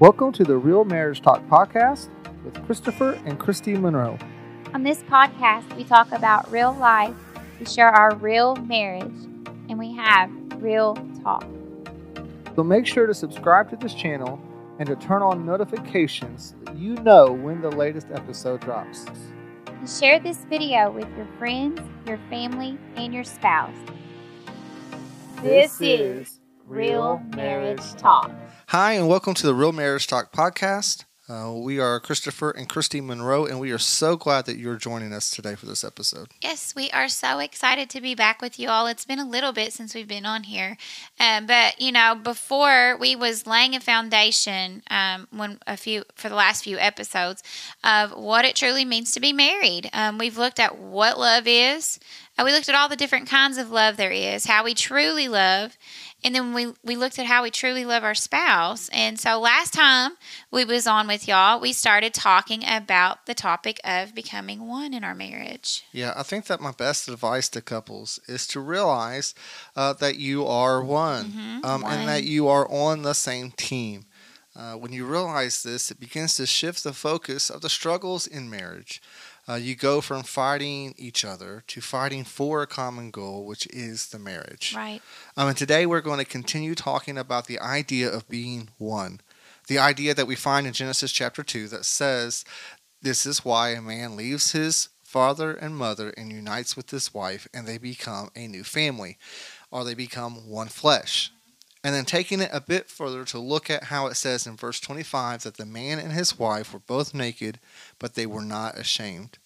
Welcome to the Real Marriage Talk podcast with Christopher and Christy Monroe. On this podcast, we talk about real life, we share our real marriage, and we have real talk. So make sure to subscribe to this channel and to turn on notifications so that you know when the latest episode drops. And share this video with your friends, your family, and your spouse. This is Real Marriage Talk. Hi, and welcome to the Real Marriage Talk podcast. We are Christopher and Christy Monroe, and we are so glad that you're joining us today for this episode. Yes, we are so excited to be back with you all. It's been a little bit since we've been on here, but you know, before we was laying a foundation for the last few episodes of what it truly means to be married. We've looked at what love is. We looked at all the different kinds of love there is, how we truly love. And then we looked at how we truly love our spouse. And so last time we was on with y'all, we started talking about the topic of becoming one in our marriage. Yeah, I think that my best advice to couples is to realize that you are one, and that you are on the same team. When you realize this, it begins to shift the focus of the struggles in marriage. You go from fighting each other to fighting for a common goal, which is the marriage. Right. And today we're going to continue talking about the idea of being one. The idea that we find in Genesis chapter 2 that says, this is why a man leaves his father and mother and unites with his wife, and they become a new family, or they become one flesh. And then taking it a bit further to look at how it says in verse 25 that the man and his wife were both naked, but they were not ashamed.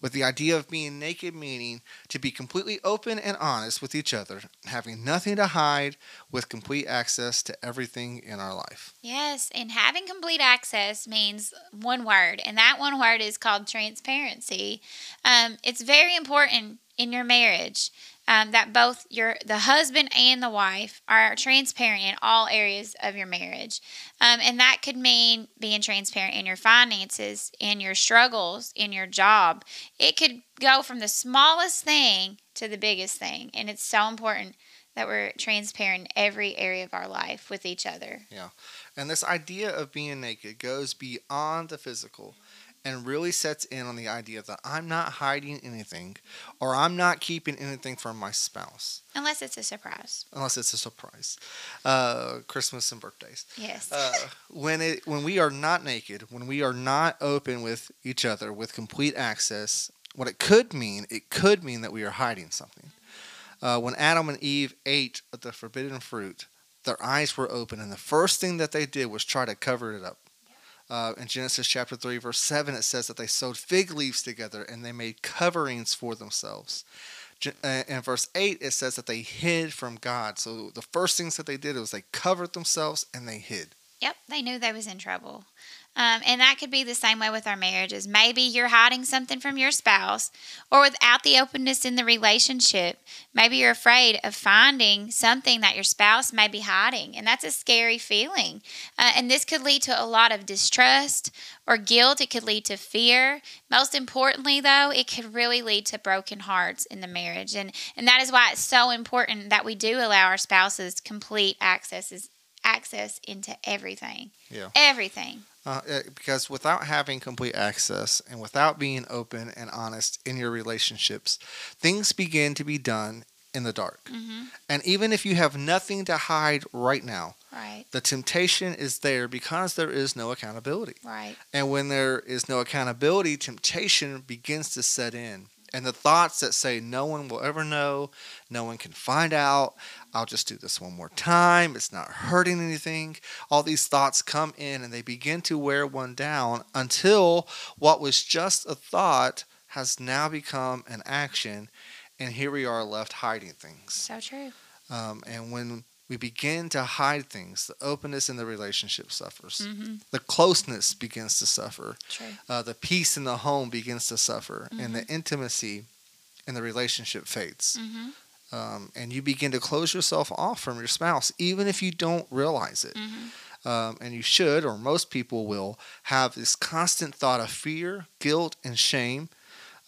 With the idea of being naked meaning to be completely open and honest with each other, having nothing to hide, with complete access to everything in our life. Yes, and having complete access means one word, and that one word is called transparency. It's very important in your marriage that both the husband and the wife are transparent in all areas of your marriage. And that could mean being transparent in your finances, in your struggles, in your job. It could go from the smallest thing to the biggest thing. And it's so important that we're transparent in every area of our life with each other. Yeah. And this idea of being naked goes beyond the physical and really sets in on the idea that I'm not hiding anything, or I'm not keeping anything from my spouse. Unless it's a surprise. Unless it's a surprise. Christmas and birthdays. Yes. When we are not naked, when we are not open with each other with complete access, what it could mean that we are hiding something. When Adam and Eve ate of the forbidden fruit, their eyes were open, and the first thing that they did was try to cover it up. In Genesis chapter 3, verse 7, it says that they sewed fig leaves together and they made coverings for themselves. In verse 8, it says that they hid from God. So the first things that they did was they covered themselves and they hid. Yep, they knew they was in trouble. And that could be the same way with our marriages. Maybe you're hiding something from your spouse, or without the openness in the relationship, maybe you're afraid of finding something that your spouse may be hiding. And that's a scary feeling. And this could lead to a lot of distrust or guilt. It could lead to fear. Most importantly, though, it could really lead to broken hearts in the marriage. And that is why it's so important that we do allow our spouses complete access into everything. Yeah. Everything. Because without having complete access and without being open and honest in your relationships, things begin to be done in the dark. Mm-hmm. And even if you have nothing to hide right now, right, the temptation is there because there is no accountability. Right. And when there is no accountability, temptation begins to set in. And the thoughts that say, no one will ever know, no one can find out, I'll just do this one more time, it's not hurting anything. All these thoughts come in and they begin to wear one down until what was just a thought has now become an action. And here we are left hiding things. So true. And when we begin to hide things, the openness in the relationship suffers. Mm-hmm. The closeness begins to suffer. True. The peace in the home begins to suffer. Mm-hmm. And the intimacy in the relationship fades. Mm-hmm. And you begin to close yourself off from your spouse, even if you don't realize it. Mm-hmm. And you should, or most people will, have this constant thought of fear, guilt, and shame.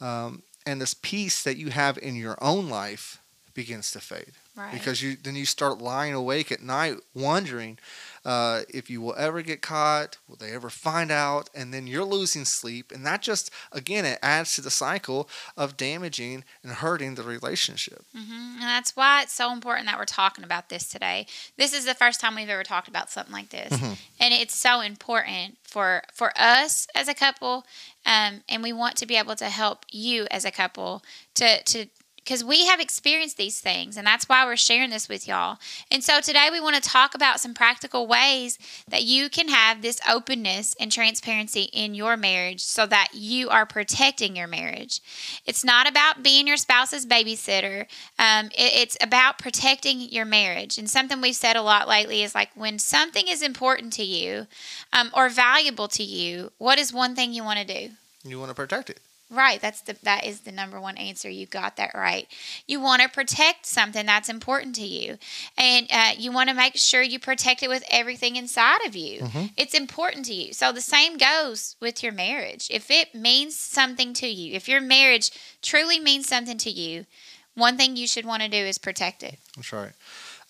And this peace that you have in your own life begins to fade. Right. Because then you start lying awake at night wondering if you will ever get caught, will they ever find out, and then you're losing sleep. And that just, again, it adds to the cycle of damaging and hurting the relationship. Mm-hmm. And that's why it's so important that we're talking about this today. This is the first time we've ever talked about something like this. Mm-hmm. And it's so important for us as a couple, and we want to be able to help you as a couple to because we have experienced these things, and that's why we're sharing this with y'all. And so today we want to talk about some practical ways that you can have this openness and transparency in your marriage so that you are protecting your marriage. It's not about being your spouse's babysitter. It's about protecting your marriage. And something we've said a lot lately is like when something is important to you or valuable to you, what is one thing you want to do? You want to protect it. Right, that is the number one answer. You got that right. You want to protect something that's important to you, and you want to make sure you protect it with everything inside of you. Mm-hmm. It's important to you. So the same goes with your marriage. If it means something to you, if your marriage truly means something to you, one thing you should want to do is protect it. That's right.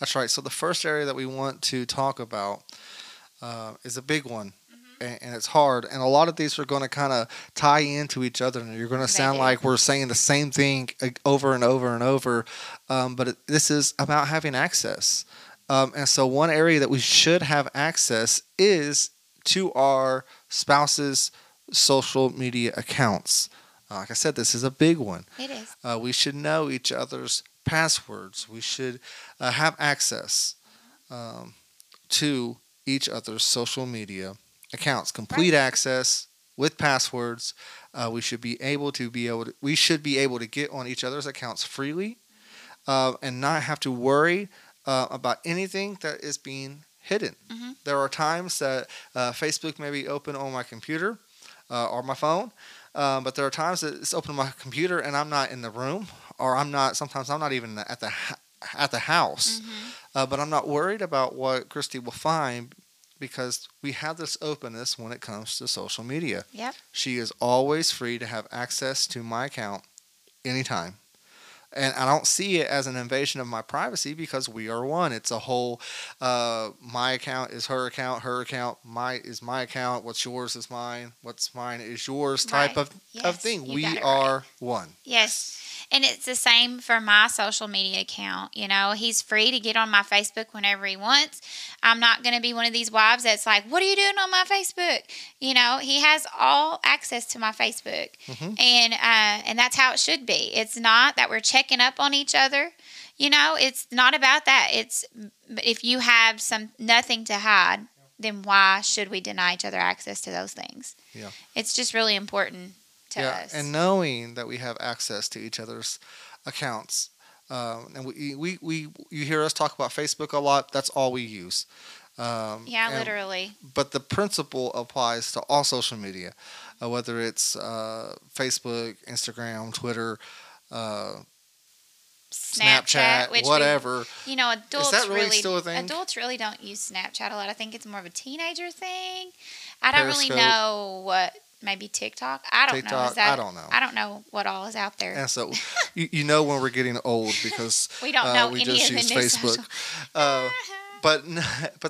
That's right. So the first area that we want to talk about is a big one. And it's hard. And a lot of these are going to kind of tie into each other. And you're going to sound like we're saying the same thing over and over and over. But this is about having access. And so one area that we should have access is to our spouse's social media accounts. Like I said, this is a big one. It is. We should know each other's passwords. We should have access to each other's social media accounts, complete access with passwords. We should be able to get on each other's accounts freely, and not have to worry about anything that is being hidden. Mm-hmm. There are times that Facebook may be open on my computer or my phone, but there are times that it's open on my computer and I'm not in the room, or sometimes I'm not even at the house. Mm-hmm. But I'm not worried about what Christy will find, because we have this openness when it comes to social media. Yep. She is always free to have access to my account anytime. And I don't see it as an invasion of my privacy, because we are one. It's a whole, my account is her account, my is my account, what's yours is mine, what's mine is yours type of thing. We are one. Yes. And it's the same for my social media account. You know, he's free to get on my Facebook whenever he wants. I'm not going to be one of these wives that's like, what are you doing on my Facebook? You know, he has all access to my Facebook. Mm-hmm. And that's how it should be. It's not that we're checking up on each other. You know, it's not about that. It's if you have nothing to hide, then why should we deny each other access to those things? Yeah. It's just really important. Yeah, and knowing that we have access to each other's accounts, and we you hear us talk about Facebook a lot. That's all we use. Literally. But the principle applies to all social media, whether it's Facebook, Instagram, Twitter, Snapchat, which whatever. Adults, is that really still a thing? Adults really don't use Snapchat a lot. I think it's more of a teenager thing. I don't really know what. Maybe TikTok. I don't know. I don't know what all is out there. And so, when we're getting old, because we don't know. We just use Facebook. But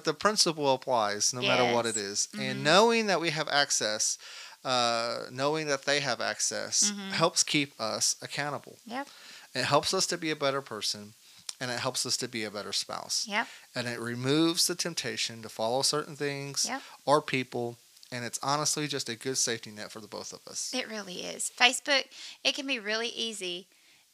the principle applies no matter what it is. Mm-hmm. And knowing that we have access, knowing that they have access, mm-hmm. helps keep us accountable. Yep. It helps us to be a better person, and it helps us to be a better spouse. Yep. And it removes the temptation to follow certain things or people. And it's honestly just a good safety net for the both of us. It really is. Facebook, it can be really easy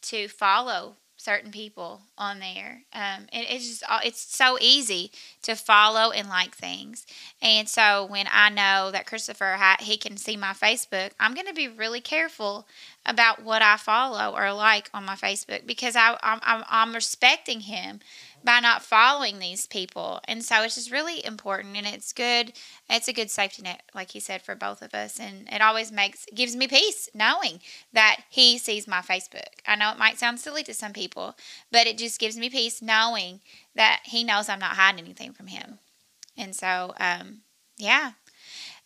to follow certain people on there. It's so easy to follow and like things. And so when I know that Christopher, he can see my Facebook, I'm going to be really careful about what I follow or like on my Facebook, because I'm respecting him by not following these people. And so it's just really important, and it's good. It's a good safety net, like you said, for both of us. And it always gives me peace knowing that he sees my Facebook. I know it might sound silly to some people, but it just gives me peace knowing that he knows I'm not hiding anything from him. And so,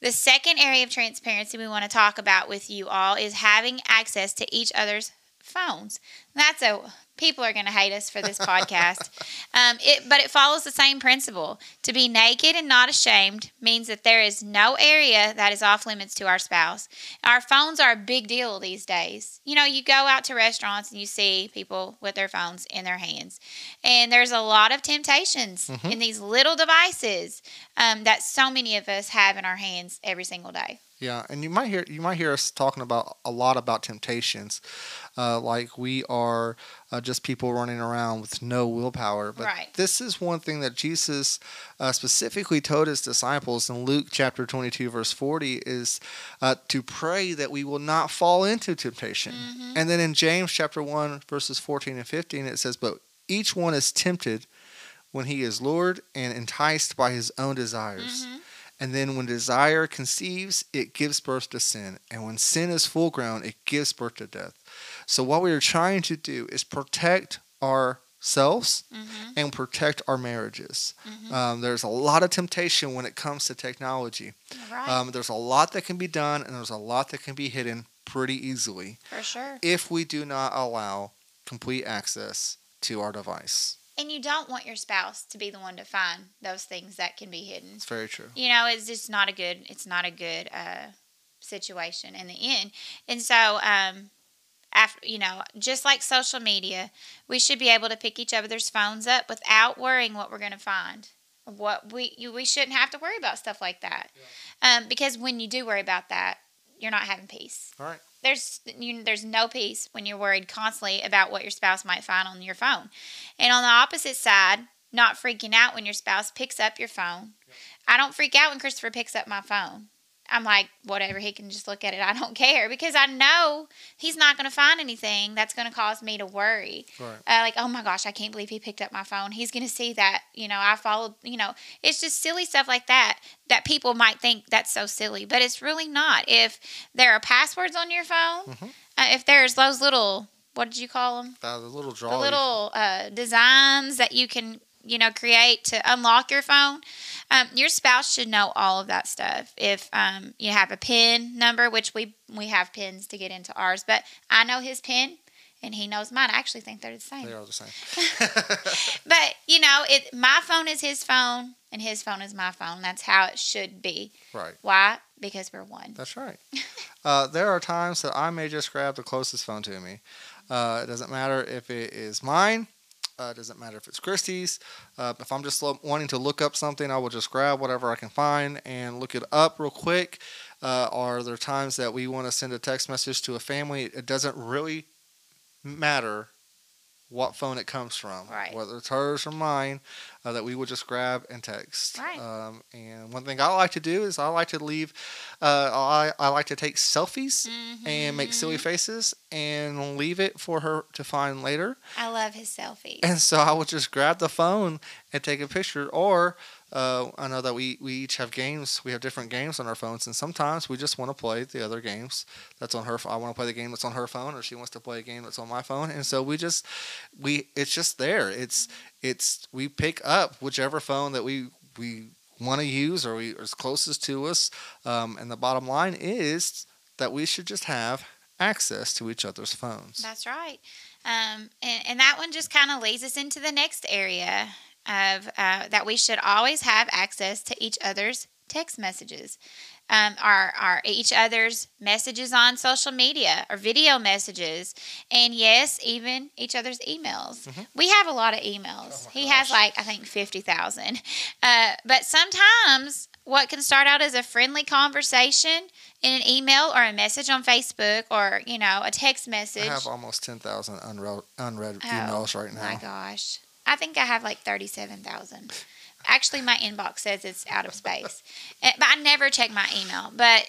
the second area of transparency we want to talk about with you all is having access to each other's phones. That's a people are going to hate us for this podcast. But it follows the same principle. To be naked and not ashamed means that there is no area that is off limits to our spouse. Our phones are a big deal these days. You know, you go out to restaurants and you see people with their phones in their hands. And there's a lot of temptations in these little devices that so many of us have in our hands every single day. Yeah, and you might hear us talking about a lot about temptations, like we are just people running around with no willpower. But right. This is one thing that Jesus specifically told his disciples in Luke chapter 22, verse 40, is to pray that we will not fall into temptation. Mm-hmm. And then in James chapter 1, verses 14 and 15, it says, "But each one is tempted when he is lured and enticed by his own desires." Mm-hmm. "And then when desire conceives, it gives birth to sin. And when sin is full grown, it gives birth to death." So what we are trying to do is protect ourselves and protect our marriages. There's a lot of temptation when it comes to technology. Right. There's a lot that can be done, and there's a lot that can be hidden pretty easily. For sure. If we do not allow complete access to our device. And you don't want your spouse to be the one to find those things that can be hidden. It's very true. You know, it's just not a good. It's not a good situation in the end. And so, after you know, just like social media, we should be able to pick each other's phones up without worrying what we're going to find. What we shouldn't have to worry about stuff like that, because when you do worry about that, you're not having peace. All right. There's no peace when you're worried constantly about what your spouse might find on your phone. And on the opposite side, not freaking out when your spouse picks up your phone. Yep. I don't freak out when Christopher picks up my phone. I'm like, whatever, he can just look at it. I don't care because I know he's not going to find anything that's going to cause me to worry. Right. Like, oh, my gosh, I can't believe he picked up my phone. He's going to see that, you know, I followed, you know. It's just silly stuff like that that people might think that's so silly, but it's really not. If there are passwords on your phone, if there's those little, what did you call them? The little drawings. The little designs that you can, you know, create to unlock your phone. Your spouse should know all of that stuff. If you have a PIN number, which we have PINs to get into ours, but I know his PIN and he knows mine. I actually think they're the same. They are the same. But, you know, my phone is his phone and his phone is my phone. That's how it should be. Right. Why? Because we're one. That's right. There are times that I may just grab the closest phone to me. It doesn't matter if it is mine. It doesn't matter if it's Christie's. If I'm just wanting to look up something, I will just grab whatever I can find and look it up real quick. Are there times that we want to send a text message to a family? It doesn't really matter what phone it comes from, right. Whether it's hers or mine, that we will just grab and text. Right. And one thing I like to do is I like to leave. I like to take selfies and make silly faces and leave it for her to find later. I love his selfies. And so I would just grab the phone and take a picture. Or I know that we each have games. We have different games on our phones, and sometimes we just want to play the other games that's on her. I want to play the game that's on her phone, or she wants to play a game that's on my phone. And so it's just there. We pick up whichever phone that we want to use or is closest to us. And the bottom line is that we should just have access to each other's phones. That's right. And that one just kind of leads us into the next area of that we should always have access to each other's text messages, our each other's messages on social media or video messages, and yes, even each other's emails. We have a lot of emails. He has like, I think, 50,000. But sometimes what can start out as a friendly conversation in an email or a message on Facebook or, you know, a text message. I have almost 10,000 unread emails right now. Oh, my gosh. I think I have like 37,000. Actually, my inbox says it's out of space. But I never check my email. But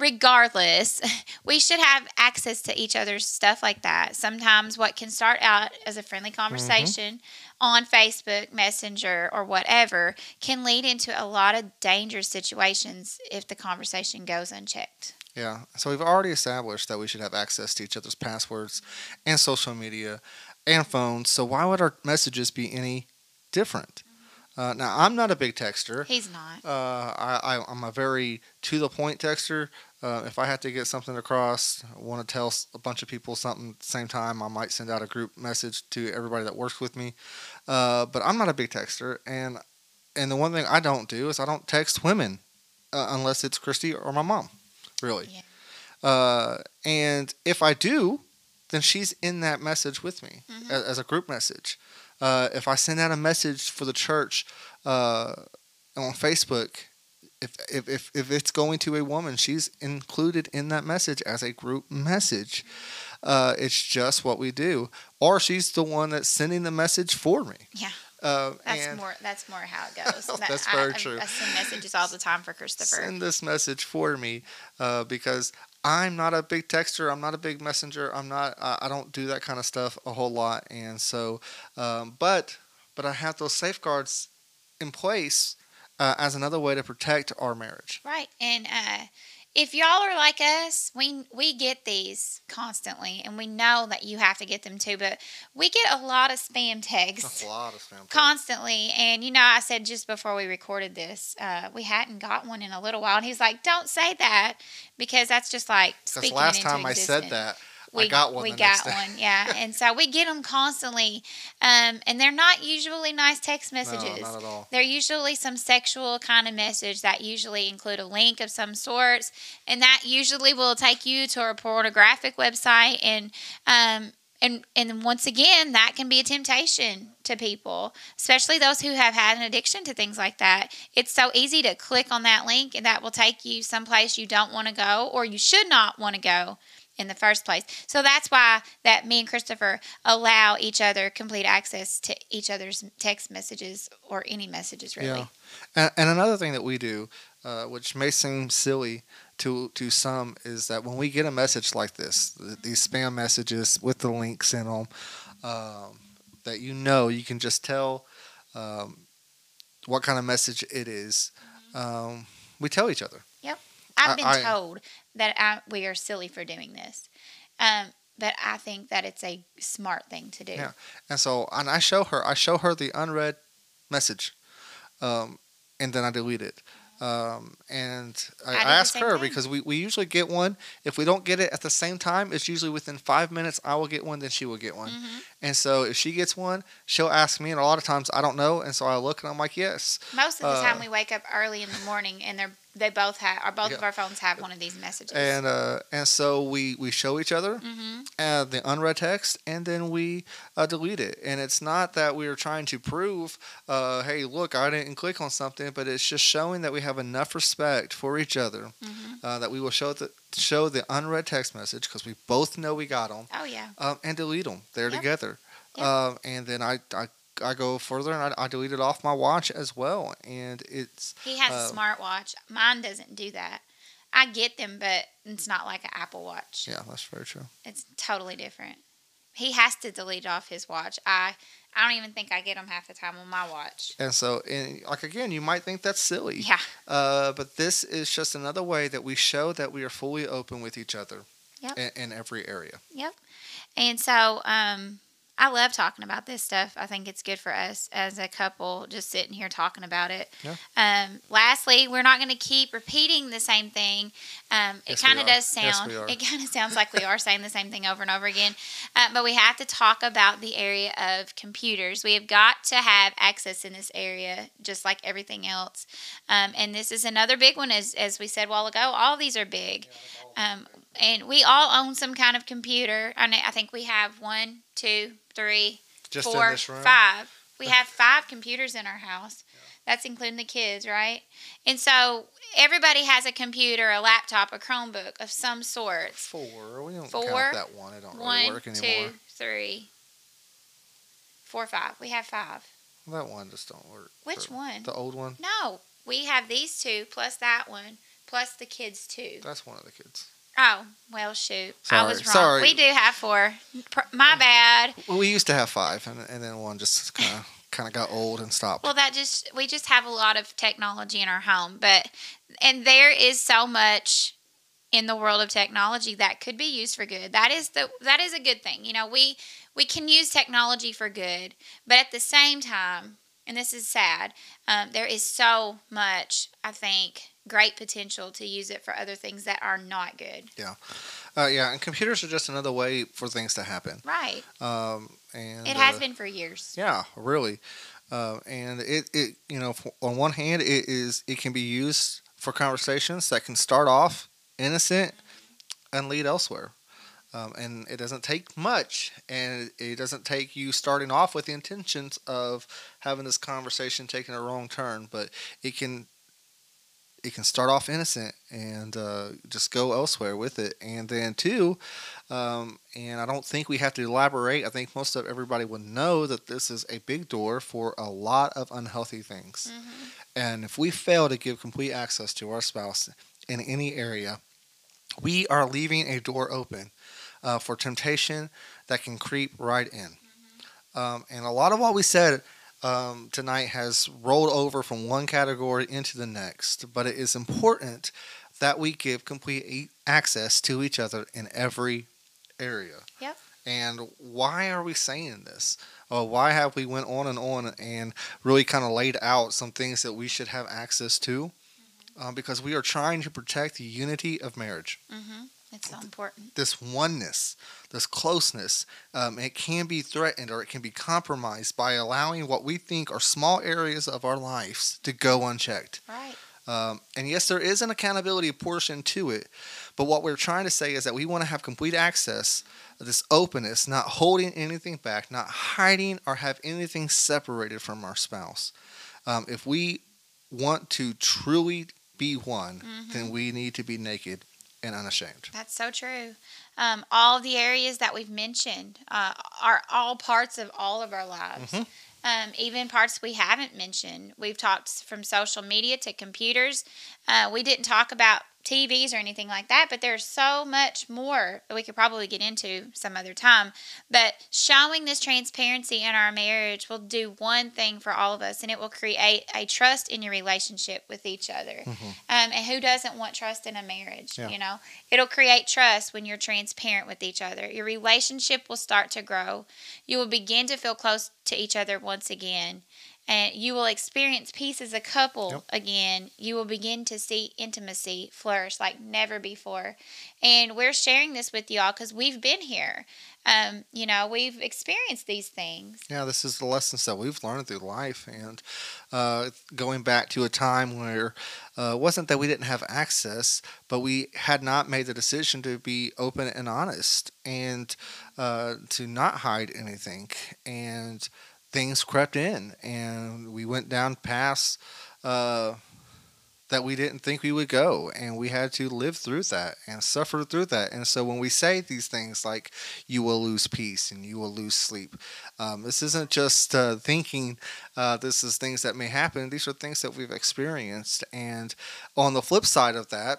regardless, we should have access to each other's stuff like that. Sometimes what can start out as a friendly conversation on Facebook, Messenger, or whatever can lead into a lot of dangerous situations if the conversation goes unchecked. Yeah. So we've already established that we should have access to each other's passwords and social media and phones. So why would our messages be any different? Now, I'm not a big texter. He's not. I'm a very to-the-point texter. If I had to get something across, want to tell a bunch of people something at the same time, I might send out a group message to everybody that works with me. But I'm not a big texter. And the one thing I don't do is I don't text women unless it's Christy or my mom, really. Yeah. And if I do, then she's in that message with me as a group message. If I send out a message for the church on Facebook, if it's going to a woman, she's included in that message as a group message. It's just what we do. Or she's the one that's sending the message for me. Yeah. That's more how it goes. That's very true. I send messages all the time for Christopher. Send this message for me because I'm not a big texter. I'm not a big messenger. I don't do that kind of stuff a whole lot. And so, but I have those safeguards in place as another way to protect our marriage. Right. And if y'all are like us, we get these constantly, and we know that you have to get them too, but we get a lot of spam texts. Constantly. And, I said just before we recorded this, we hadn't got one in a little while, and he's like, don't say that, because that's just like speaking into existence. Because last time I said that, I got one the next day. We got one, yeah. And so we get them constantly, and they're not usually nice text messages. No, not at all. They're usually some sexual kind of message that usually include a link of some sorts, and that usually will take you to a pornographic website, and once again, that can be a temptation to people, especially those who have had an addiction to things like that. It's so easy to click on that link, and that will take you someplace you don't want to go or you should not want to go in the first place. So that's why that me and Christopher allow each other complete access to each other's text messages or any messages, really. Yeah. And another thing that we do, which may seem silly to some, is that when we get a message like this, these spam messages with the links in them, that you can just tell what kind of message it is, we tell each other. Yep. I've been told that we are silly for doing this. But I think that it's a smart thing to do. Yeah. And so I show her the unread message, and then I delete it. And I ask her because we usually get one. If we don't get it at the same time, it's usually within 5 minutes I will get one, then she will get one. Mm-hmm. And so if she gets one, she'll ask me, and a lot of times I don't know, and so I look and I'm like, yes. Most of the time we wake up early in the morning and both of our phones have one of these messages. And so we show each other the unread text, and then we delete it. And it's not that we are trying to prove, hey, look, I didn't click on something, but it's just showing that we have enough respect for each other that we will show the unread text message because we both know we got them. Oh, yeah. And delete them. They're together. Yep. And then I go further and I delete it off my watch as well. And it's... He has a smart watch. Mine doesn't do that. I get them, but it's not like an Apple Watch. Yeah, that's very true. It's totally different. He has to delete it off his watch. I don't even think I get them half the time on my watch. And so, you might think that's silly. Yeah. But this is just another way that we show that we are fully open with each other in every area. Yep. And so... I love talking about this stuff. I think it's good for us as a couple just sitting here talking about it. Yeah. Lastly, we're not going to keep repeating the same thing. It kind of sounds like we are saying the same thing over and over again. But we have to talk about the area of computers. We have got to have access in this area just like everything else. And this is another big one, as we said a while ago. All these are big. And we all own some kind of computer. I think we have 1, 2, 3, 4, 5. We have 5 computers in our house. Yeah. That's including the kids, right? And so everybody has a computer, a laptop, a Chromebook of some sort. 4. We don't count that one. It don't really work anymore. 1, 2, 3, 4, 5. We have 5. That one just don't work. Which one? The old one? No. We have these 2 plus that one plus the kids 2. That's one of the kids. Oh, well, shoot. Sorry. I was wrong. Sorry. We do have 4. My bad. Well, we used to have 5, and then one just kind of got old and stopped. Well, we just have a lot of technology in our home. And there is so much in the world of technology that could be used for good. That is a good thing. We can use technology for good, but at the same time, and this is sad, there is so much, I think, great potential to use it for other things that are not good. Yeah. And computers are just another way for things to happen. Right. And it has been for years. Yeah, really. And it you know, on one hand, it can be used for conversations that can start off innocent and lead elsewhere. And it doesn't take much, and it doesn't take you starting off with the intentions of having this conversation taking a wrong turn, but it can start off innocent and just go elsewhere with it. And then two, and I don't think we have to elaborate. I think most of everybody would know that this is a big door for a lot of unhealthy things. Mm-hmm. And if we fail to give complete access to our spouse in any area, we are leaving a door open for temptation that can creep right in. Mm-hmm. And a lot of what we said tonight has rolled over from one category into the next, but it is important that we give complete access to each other in every area. Yep. And why are we saying this? Why have we went on and really kind of laid out some things that we should have access to? Mm-hmm. Because we are trying to protect the unity of marriage. Mm-hmm. It's so important. This oneness, this closeness, it can be threatened or it can be compromised by allowing what we think are small areas of our lives to go unchecked. Right. And yes, there is an accountability portion to it, but what we're trying to say is that we want to have complete access, this openness, not holding anything back, not hiding or have anything separated from our spouse. If we want to truly be one, mm-hmm. then we need to be naked and unashamed. That's so true. All the areas that we've mentioned are all parts of all of our lives. Mm-hmm. Even parts we haven't mentioned. We've talked from social media to computers. We didn't talk about TVs or anything like that, but there's so much more that we could probably get into some other time. But showing this transparency in our marriage will do one thing for all of us, and it will create a trust in your relationship with each other. Mm-hmm. And who doesn't want trust in a marriage? Yeah. You know, it'll create trust when you're transparent with each other. Your relationship will start to grow. You will begin to feel close to each other once again. And you will experience peace as a couple yep. again. You will begin to see intimacy flourish like never before. And we're sharing this with y'all because we've been here. You know, we've experienced these things. Yeah, this is the lessons that we've learned through life. And going back to a time where it wasn't that we didn't have access, but we had not made the decision to be open and honest and to not hide anything. And things crept in, and we went down paths that we didn't think we would go, and we had to live through that and suffer through that. And so when we say these things like you will lose peace and you will lose sleep, this isn't just thinking this is things that may happen. These are things that we've experienced. And on the flip side of that,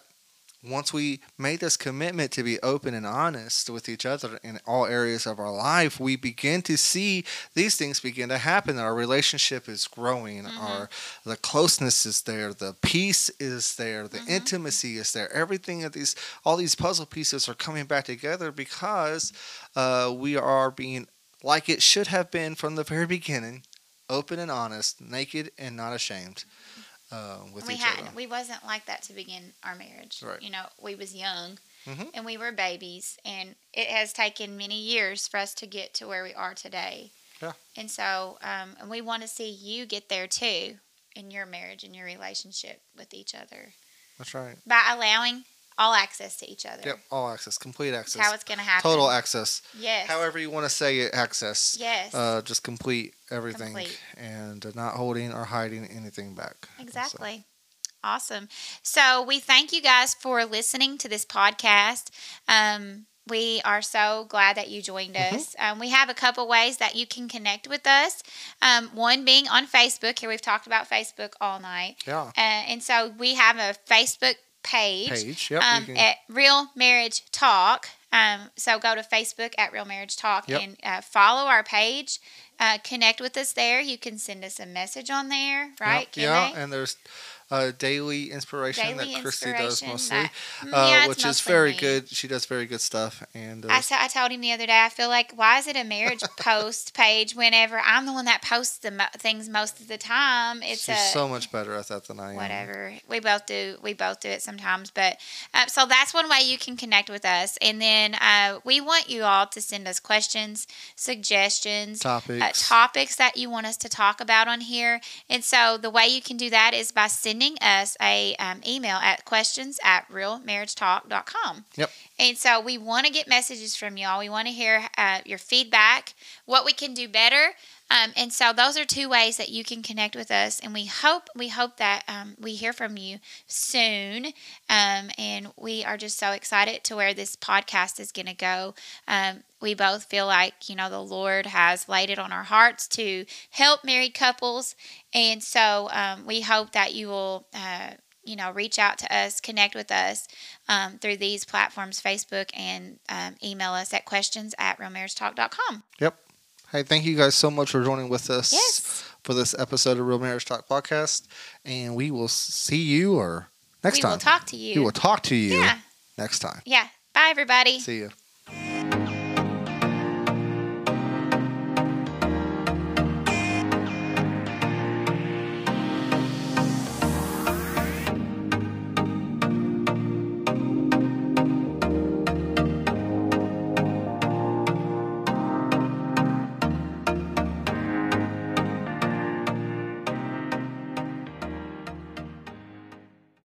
once we made this commitment to be open and honest with each other in all areas of our life, we begin to see these things begin to happen. Our relationship is growing. Mm-hmm. The closeness is there. The peace is there. The mm-hmm. intimacy is there. Everything of these, all these puzzle pieces are coming back together because we are being like it should have been from the very beginning, open and honest, naked and not ashamed. With each other. We wasn't like that to begin our marriage. Right. You know, we was young mm-hmm. and we were babies, and it has taken many years for us to get to where we are today. Yeah. And so, and we want to see you get there too in your marriage and your relationship with each other. That's right. By allowing all access to each other. Yep. All access, complete access. That's how it's going to happen. Total access. Yes. However you want to say it, access. Yes. Just complete everything. Complete. And not holding or hiding anything back. Exactly. So. Awesome. So we thank you guys for listening to this podcast. We are so glad that you joined us. Mm-hmm. We have a couple ways that you can connect with us. One being on Facebook. Here we've talked about Facebook all night. Yeah. And so we have a Facebook page yep, at Real Marriage Talk. So go to Facebook at Real Marriage Talk yep. and follow our page. Connect with us there. You can send us a message on there, right? Yep, yeah, and there's Daily Inspiration that Christy does mostly, which is very good. She does very good stuff. And I told him the other day, I feel like, why is it a marriage post page whenever I'm the one that posts the things most of the time? She's so much better at that than I am. Whatever. We both do it sometimes. But so that's one way you can connect with us. And then we want you all to send us questions, suggestions, topics that you want us to talk about on here. And so the way you can do that is by sending us a email at questions@realmarriagetalk.com. Yep. And so we want to get messages from y'all. We want to hear your feedback, what we can do better. And so those are two ways that you can connect with us. And we hope that we hear from you soon. And we are just so excited to where this podcast is going to go. We both feel like, the Lord has laid it on our hearts to help married couples. And so we hope that you will, reach out to us, connect with us through these platforms, Facebook, and email us at questions@realmarriagetalk.com. Yep. Hey, thank you guys so much for joining with us for this episode of Real Marriage Talk Podcast. And we will see you next time. We will talk to you. We will talk to you next time. Yeah. Bye, everybody. See you.